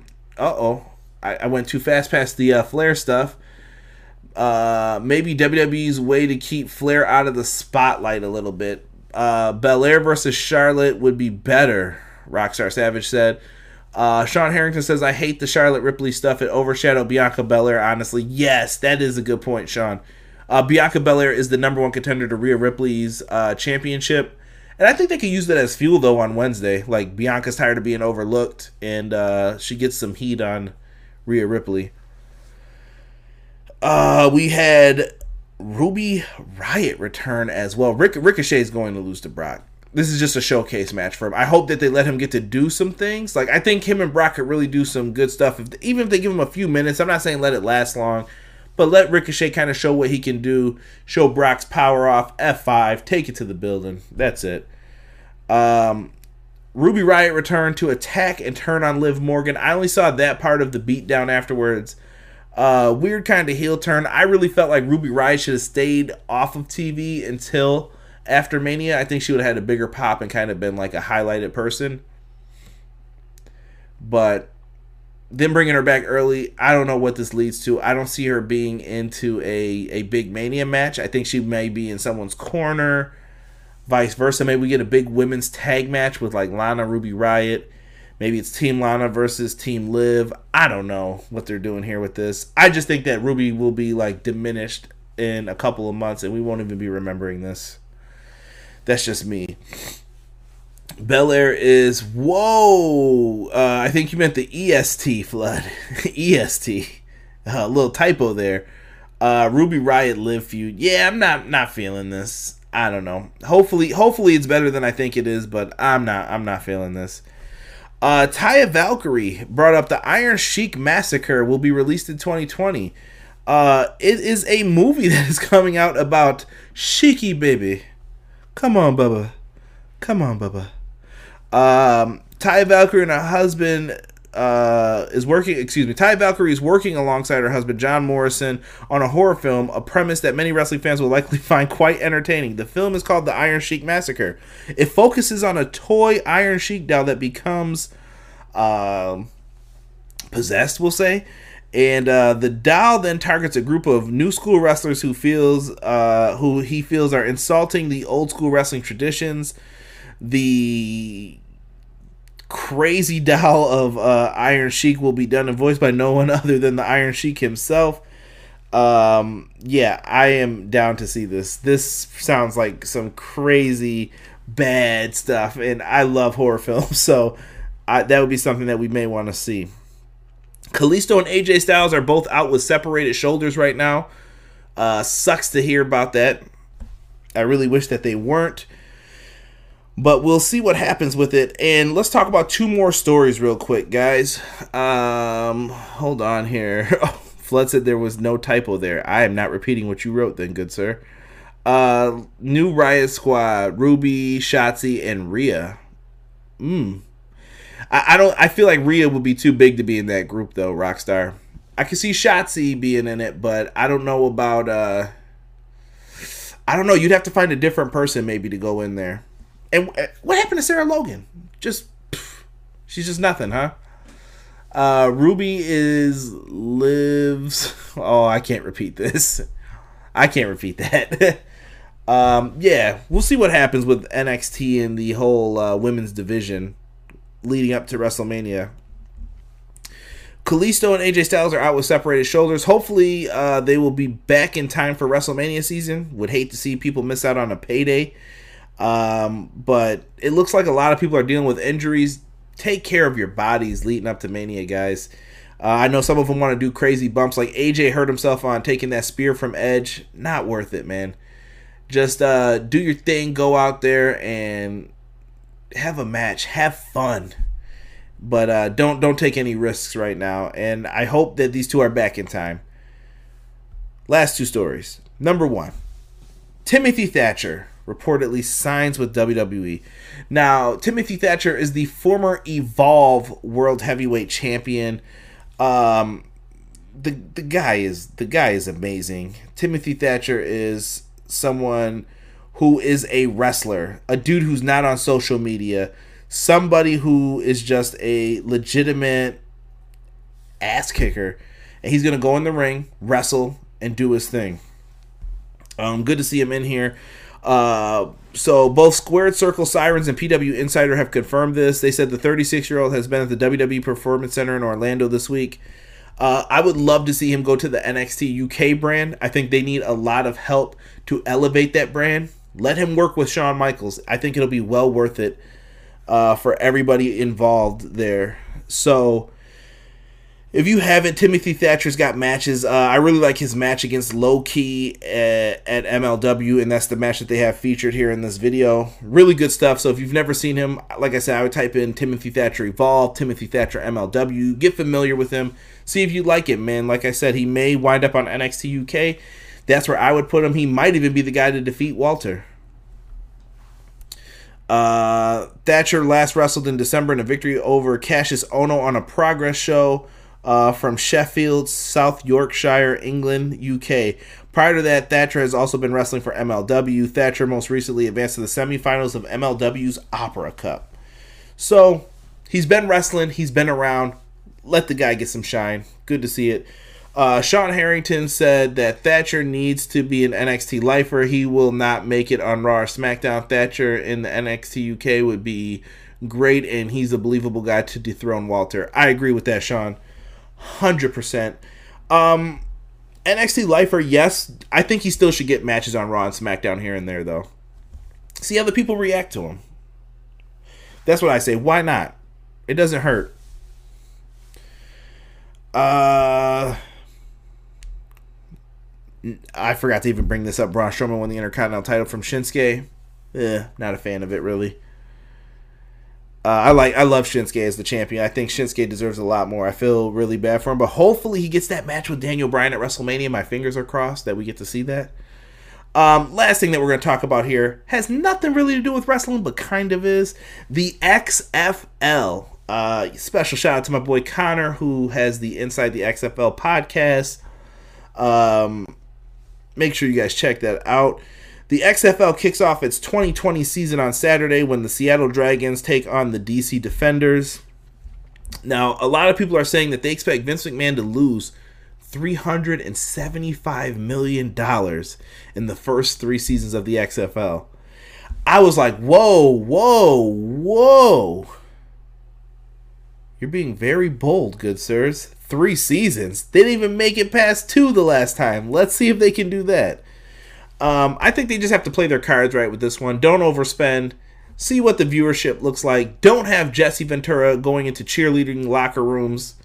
went too fast past the Flair stuff. Maybe WWE's way to keep Flair out of the spotlight a little bit. Belair versus Charlotte would be better, Rockstar Savage said. Sean Harrington says, I hate the Charlotte Ripley stuff. It overshadowed Bianca Belair, honestly. Yes, that is a good point, Sean. Bianca Belair is the number one contender to Rhea Ripley's championship. And I think they could use that as fuel, though, on Wednesday. Like, Bianca's tired of being overlooked, and she gets some heat on Rhea Ripley. We had Ruby Riott return as well. Ricochet's going to lose to Brock. This is just a showcase match for him. I hope that they let him get to do some things. Like, I think him and Brock could really do some good stuff. Even if they give him a few minutes, I'm not saying let it last long. But let Ricochet kind of show what he can do. Show Brock's power off. F5. Take it to the building. That's it. Ruby Riott returned to attack and turn on Liv Morgan. I only saw that part of the beatdown afterwards. Weird kind of heel turn. I really felt like Ruby Riott should have stayed off of TV until after Mania. I think she would have had a bigger pop and kind of been like a highlighted person. But... Then bringing her back early, I don't know what this leads to. I don't see her being into a big Mania match. I think she may be in someone's corner, vice versa. Maybe we get a big women's tag match with like Lana, Ruby Riott. Maybe it's Team Lana versus Team Liv. I don't know what they're doing here with this. I just think that Ruby will be like diminished in a couple of months, and we won't even be remembering this. That's just me. Belair is, whoa, I think you meant the EST flood. EST. A little typo there. Ruby Riott Liv feud. Yeah, I'm not feeling this. I don't know. Hopefully it's better than I think it is, but I'm not feeling this. Taya Valkyrie brought up the Iron Sheik Massacre will be released in 2020. It is a movie that is coming out about Sheiky Baby. Come on, Bubba. Come on, Bubba. Ty Valkyrie and her husband is working. Excuse me. Ty Valkyrie is working alongside her husband John Morrison on a horror film, a premise that many wrestling fans will likely find quite entertaining. The film is called The Iron Sheik Massacre. It focuses on a toy Iron Sheik doll that becomes possessed, we'll say. And the doll then targets a group of new school wrestlers who he feels are insulting the old school wrestling traditions. The crazy doll of Iron Sheik will be done and voiced by no one other than the Iron Sheik himself. Yeah, I am down to see this. This sounds like some crazy bad stuff, and I love horror films, so that would be something that we may want to see. Kalisto and AJ Styles are both out with separated shoulders right now. Sucks to hear about that. I really wish that they weren't. But we'll see what happens with it. And let's talk about two more stories real quick, guys. Hold on here. Oh, Flood said there was no typo there. I am not repeating what you wrote then, good sir. New Riot Squad, Ruby, Shotzi, and Rhea. I feel like Rhea would be too big to be in that group, though, Rockstar. I can see Shotzi being in it, but I don't know about... I don't know. You'd have to find a different person, maybe, to go in there. And what happened to Sarah Logan? Just... she's just nothing, huh? Ruby lives... Oh, I can't repeat this. I can't repeat that. Yeah, we'll see what happens with NXT and the whole women's division leading up to WrestleMania. Kalisto and AJ Styles are out with separated shoulders. Hopefully, they will be back in time for WrestleMania season. Would hate to see people miss out on a payday. But it looks like a lot of people are dealing with injuries. Take care of your bodies leading up to Mania, guys. I know some of them want to do crazy bumps. Like AJ hurt himself on taking that spear from Edge. Not worth it, man. Just do your thing. Go out there and have a match, have fun, but don't take any risks right now. And I hope that these two are back in time. Last two stories. Number one, Timothy Thatcher reportedly signs with WWE. Now, Timothy Thatcher is the former Evolve World Heavyweight Champion. The guy is amazing. Timothy Thatcher is someone who is a wrestler, a dude who's not on social media, somebody who is just a legitimate ass kicker, and he's going to go in the ring, wrestle, and do his thing. Good to see him in here. So both Squared Circle Sirens and PW Insider have confirmed this. They said the 36-year-old has been at the WWE Performance Center in Orlando this week. I would love to see him go to the NXT UK brand. I think they need a lot of help to elevate that brand. Let him work with Shawn Michaels. I think it'll be well worth it for everybody involved there. So if you haven't, Timothy Thatcher's got matches. I really like his match against Low-Key at MLW, and that's the match that they have featured here in this video. Really good stuff. So if you've never seen him, like I said, I would type in Timothy Thatcher Evolve, Timothy Thatcher MLW. Get familiar with him. See if you like it, man. Like I said, he may wind up on NXT UK. That's where I would put him. He might even be the guy to defeat Walter. Thatcher last wrestled in December in a victory over Cassius Ohno on a Progress show from Sheffield, South Yorkshire, England, UK. Prior to that, Thatcher has also been wrestling for MLW. Thatcher most recently advanced to the semifinals of MLW's Opera Cup. So he's been wrestling. He's been around. Let the guy get some shine. Good to see it. Sean Harrington said that Thatcher needs to be an NXT lifer. He will not make it on Raw or SmackDown. Thatcher in the NXT UK would be great, and he's a believable guy to dethrone Walter. I agree with that, Sean. 100%. NXT lifer, yes. I think he still should get matches on Raw and SmackDown here and there, though. See how the people react to him. That's what I say. Why not? It doesn't hurt. I forgot to even bring this up. Braun Strowman won the Intercontinental title from Shinsuke. Not a fan of it, really. I love Shinsuke as the champion. I think Shinsuke deserves a lot more. I feel really bad for him, but hopefully he gets that match with Daniel Bryan at WrestleMania. My fingers are crossed that we get to see that. Last thing that we're going to talk about here has nothing really to do with wrestling, but kind of is. The XFL. Special shout out to my boy Connor, who has the Inside the XFL podcast. Make sure you guys check that out. The XFL kicks off its 2020 season on Saturday when the Seattle Dragons take on the DC Defenders. Now, a lot of people are saying that they expect Vince McMahon to lose $375 million in the first three seasons of the XFL. I was like, whoa, whoa, whoa. You're being very bold, good sirs. 3 seasons. They didn't even make it past 2 the last time. Let's see if they can do that. I think they just have to play their cards right with this one. Don't overspend. See what the viewership looks like. Don't have Jesse Ventura going into cheerleading locker rooms.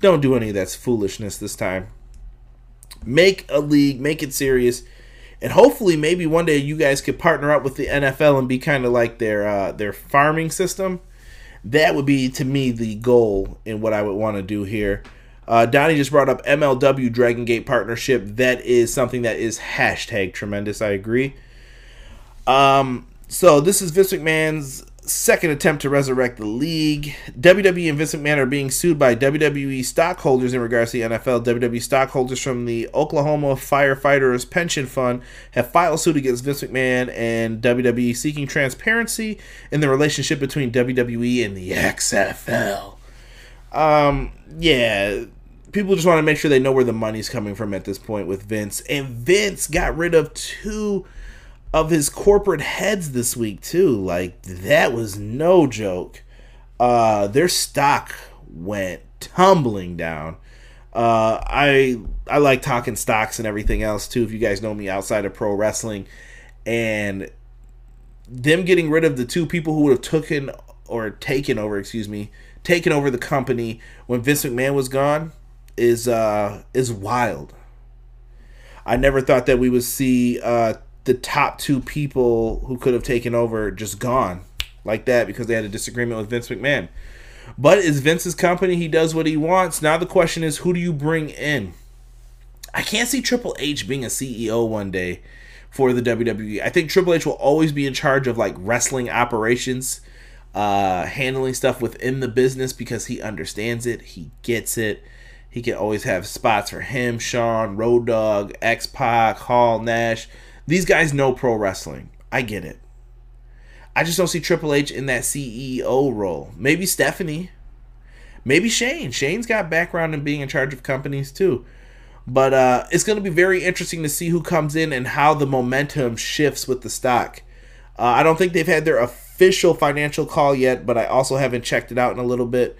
Don't do any of that foolishness this time. Make a league. Make it serious. And hopefully maybe one day you guys could partner up with the NFL and be kind of like their farming system. That would be, to me, the goal and what I would want to do here. Donnie just brought up MLW Dragon Gate partnership. That is something that is hashtag tremendous. I agree. So this is Vince McMahon's second attempt to resurrect the league. WWE and Vince McMahon are being sued by WWE stockholders in regards to the NFL. WWE stockholders from the Oklahoma Firefighters Pension Fund have filed suit against Vince McMahon and WWE, seeking transparency in the relationship between WWE and the XFL. Yeah, people just want to make sure they know where the money's coming from at this point with Vince. And Vince got rid of 2 of his corporate heads this week too. Like, that was no joke. Their stock went tumbling down. I like talking stocks and everything else too, if you guys know me outside of pro wrestling. And them getting rid of the 2 people who would have taken over the company when Vince McMahon was gone is wild. I never thought that we would see the top 2 people who could have taken over just gone like that because they had a disagreement with Vince McMahon. But it's Vince's company. He does what he wants. Now the question is, who do you bring in? I can't see Triple H being a CEO one day for the WWE. I think Triple H will always be in charge of like wrestling operations, handling stuff within the business because he understands it. He gets it. He can always have spots for him, Sean, Road Dogg, X-Pac, Hall, Nash. These guys know pro wrestling. I get it. I just don't see Triple H in that CEO role. Maybe Stephanie. Maybe Shane. Shane's got background in being in charge of companies too. But it's going to be very interesting to see who comes in and how the momentum shifts with the stock. I don't think they've had their official financial call yet, but I also haven't checked it out in a little bit.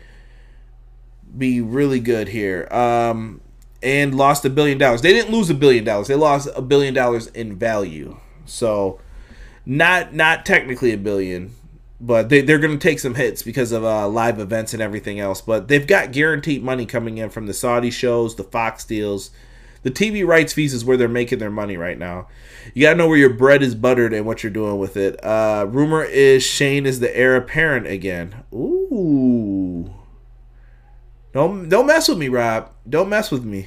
Be really good here. And lost $1 billion. They didn't lose $1 billion. They lost $1 billion in value. So not technically $1 billion, but they're going to take some hits because of live events and everything else. But they've got guaranteed money coming in from the Saudi shows, the Fox deals. The TV rights fees is where they're making their money right now. You got to know where your bread is buttered and what you're doing with it. Rumor is Shane is the heir apparent again. Ooh. Don't mess with me, Rob. Don't mess with me.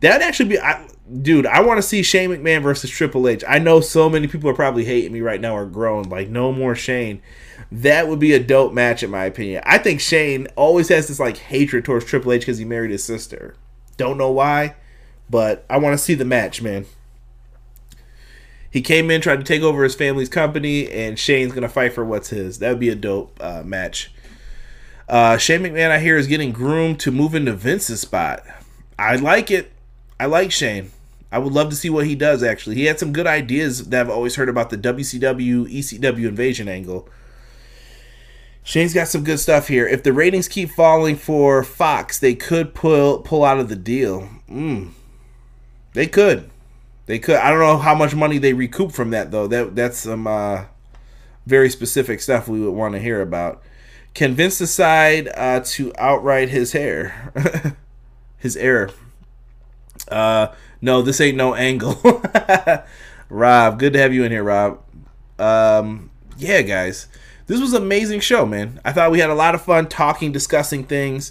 That'd actually be... I want to see Shane McMahon versus Triple H. I know so many people are probably hating me right now or groaning, like, no more Shane. That would be a dope match, in my opinion. I think Shane always has this, like, hatred towards Triple H because he married his sister. Don't know why, but I want to see the match, man. He came in, tried to take over his family's company, and Shane's going to fight for what's his. That would be a dope match. Shane McMahon, I hear, is getting groomed to move into Vince's spot. I like it. I like Shane. I would love to see what he does, actually. He had some good ideas that I've always heard about the WCW, ECW invasion angle. Shane's got some good stuff here. If the ratings keep falling for Fox, they could pull out of the deal. They could. They could. I don't know how much money they recoup from that, though. That's some very specific stuff we would want to hear about. Can Vince decide to outright his hair? His error. No, this ain't no angle. Rob, good to have you in here, Rob. Yeah, guys. This was an amazing show, man. I thought we had a lot of fun talking, discussing things.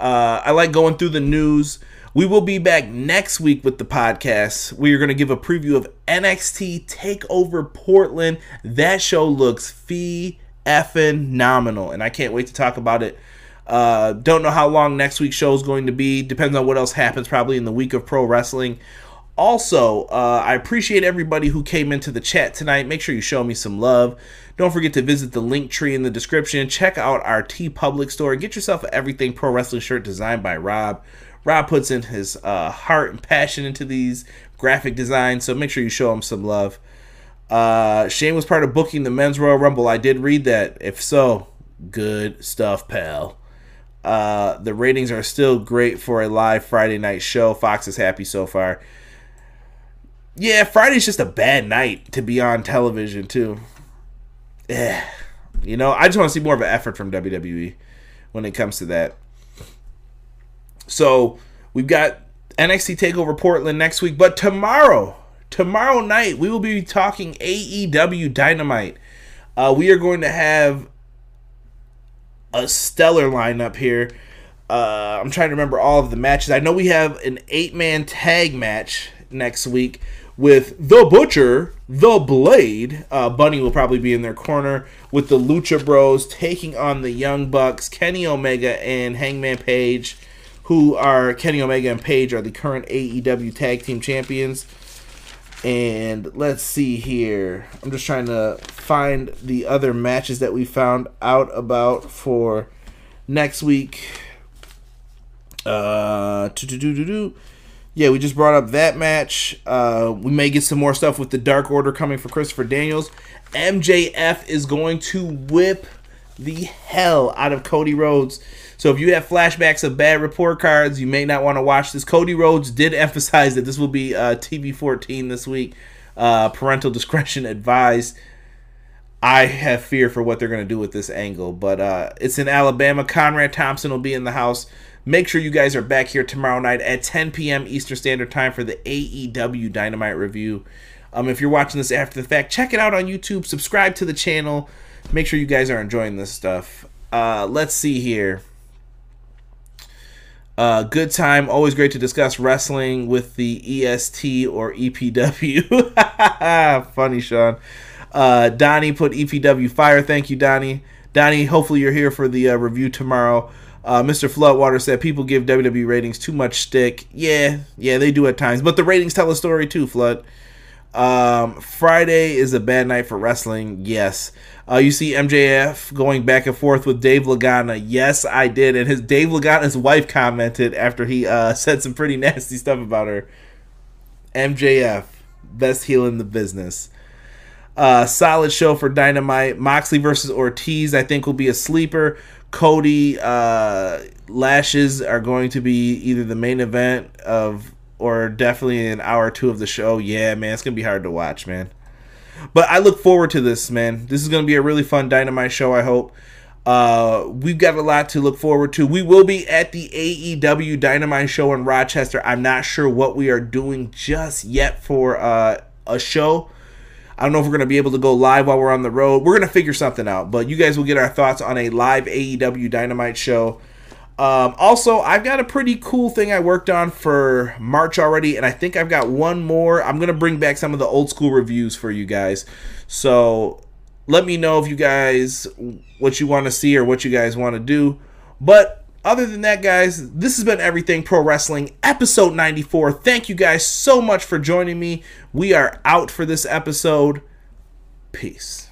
I like going through the news. We will be back next week with the podcast. We are going to give a preview of NXT TakeOver Portland. That show looks phenomenal, and I can't wait to talk about it. Don't know how long next week's show is going to be. Depends on what else happens probably in the week of pro wrestling. Also, I appreciate everybody who came into the chat tonight. Make sure you show me some love. Don't forget to visit the link tree in the description. Check out our TeePublic store. Get yourself an Everything Pro Wrestling shirt designed by Rob. Rob puts in his heart and passion into these graphic designs, so make sure you show him some love. Shane was part of booking the Men's Royal Rumble. I did read that. If so, good stuff, pal. The ratings are still great for a live Friday night show. Fox is happy so far. Yeah, Friday's just a bad night to be on television, too. Yeah. You know, I just want to see more of an effort from WWE when it comes to that. So, we've got NXT TakeOver Portland next week. But tomorrow night, we will be talking AEW Dynamite. We are going to have a stellar lineup here. I'm trying to remember all of the matches. I know we have an 8-man tag match next week with The Butcher, The Blade. Bunny will probably be in their corner with the Lucha Bros taking on the Young Bucks, Kenny Omega and Hangman Page, who are Kenny Omega and Page are the current AEW Tag Team Champions. And let's see here. I'm just trying to find the other matches that we found out about for next week. Yeah, we just brought up that match. We may get some more stuff with the Dark Order coming for Christopher Daniels. MJF is going to whip the hell out of Cody Rhodes. So if you have flashbacks of bad report cards, you may not want to watch this. Cody Rhodes did emphasize that this will be TB-14 this week. Parental discretion advised. I have fear for what they're going to do with this angle. But it's in Alabama. Conrad Thompson will be in the house. Make sure you guys are back here tomorrow night at 10 p.m. Eastern Standard Time for the AEW Dynamite review. If you're watching this after the fact, check it out on YouTube. Subscribe to the channel. Make sure you guys are enjoying this stuff. Let's see here. Good time. Always great to discuss wrestling with the EST or EPW. Funny, Sean. Donnie put EPW fire. Thank you, Donnie. Donnie, hopefully you're here for the review tomorrow. Mr. Floodwater said people give WWE ratings too much shtick. Yeah, they do at times. But the ratings tell a story too, Flood. Friday is a bad night for wrestling. Yes. You see MJF going back and forth with Dave Lagana. Yes, I did. And his Dave Lagana's wife commented after he said some pretty nasty stuff about her. MJF, best heel in the business. Solid show for Dynamite. Moxley versus Ortiz, I think, will be a sleeper. Cody lashes are going to be either the main event of or definitely an hour or two of the show. Yeah, man, it's going to be hard to watch, man. But I look forward to this, man. This is going to be a really fun Dynamite show, I hope. We've got a lot to look forward to. We will be at the AEW Dynamite show in Rochester. I'm not sure what we are doing just yet for a show. I don't know if we're going to be able to go live while we're on the road. We're going to figure something out, but you guys will get our thoughts on a live AEW Dynamite show. Also, I've got a pretty cool thing I worked on for March already, and I think I've got one more. I'm going to bring back some of the old school reviews for you guys. So let me know if you guys, what you want to see or what you guys want to do. But other than that, guys, this has been Everything Pro Wrestling, episode 94. Thank you guys so much for joining me. We are out for this episode. Peace.